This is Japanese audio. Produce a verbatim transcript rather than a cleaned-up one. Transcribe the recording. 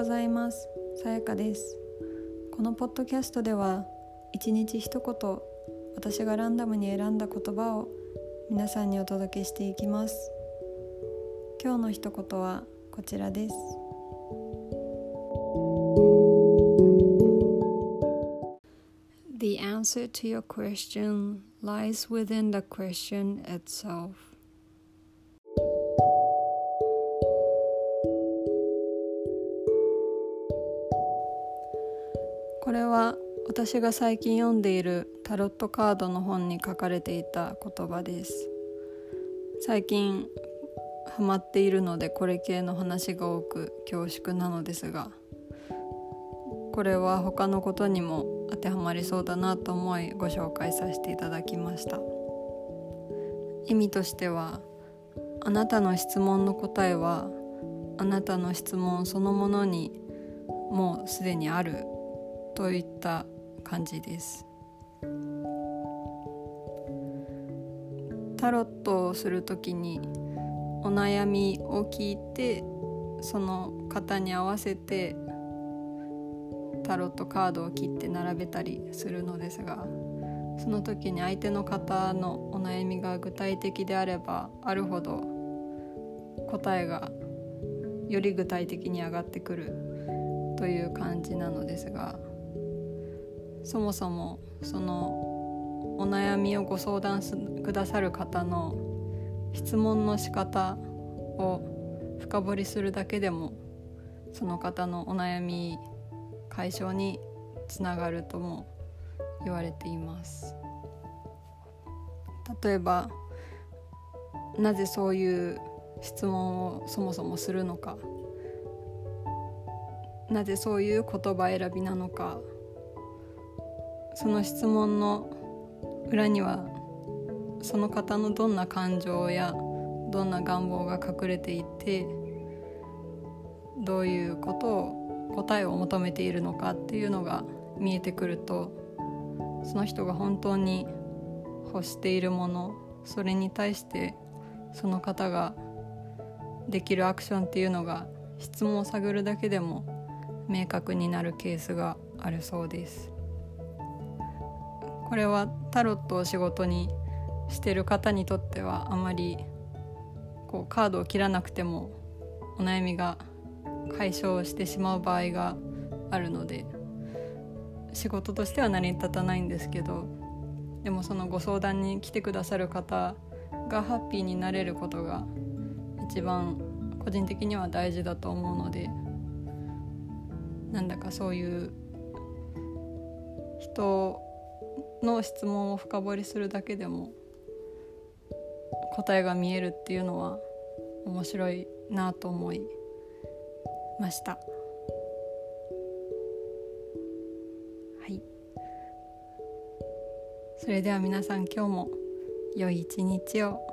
ございます。さやかです。このポッドキャストでは、一日一言、私がランダムに選んだ言葉を皆さんにお届けしていきます。今日の一言はこちらです。The answer to your question lies within the question itself. これは私が最近読んでいるタロットカードの本に書かれていた言葉です。最近ハマっているので、これ系の話が多く恐縮なのですが、これは他のことにも当てはまりそうだなと思い、ご紹介させていただきました。意味としては、あなたの質問の答えはあなたの質問そのものにもうすでにあるといった感じです。タロットをするときにお悩みを聞いて、その方に合わせてタロットカードを切って並べたりするのですが、その時に相手の方のお悩みが具体的であればあるほど、答えがより具体的に上がってくるという感じなのですが、そもそもそのお悩みをご相談くださる方の質問の仕方を深掘りするだけでも、その方のお悩み解消につながるとも言われています。例えば、なぜそういう質問をそもそもするのか、なぜそういう言葉選びなのか、その質問の裏にはその方のどんな感情やどんな願望が隠れていて、どういうことを答えを求めているのかっていうのが見えてくると、その人が本当に欲しているもの、それに対してその方ができるアクションっていうのが、質問を探るだけでも明確になるケースがあるそうです。これはタロットを仕事にしてる方にとっては、あまりこうカードを切らなくてもお悩みが解消してしまう場合があるので、仕事としては成り立たないんですけど、でもそのご相談に来てくださる方がハッピーになれることが一番個人的には大事だと思うので、なんだかそういう人の質問を深掘りするだけでも答えが見えるっていうのは面白いなと思いました。はい。それでは皆さん、今日も良い一日を。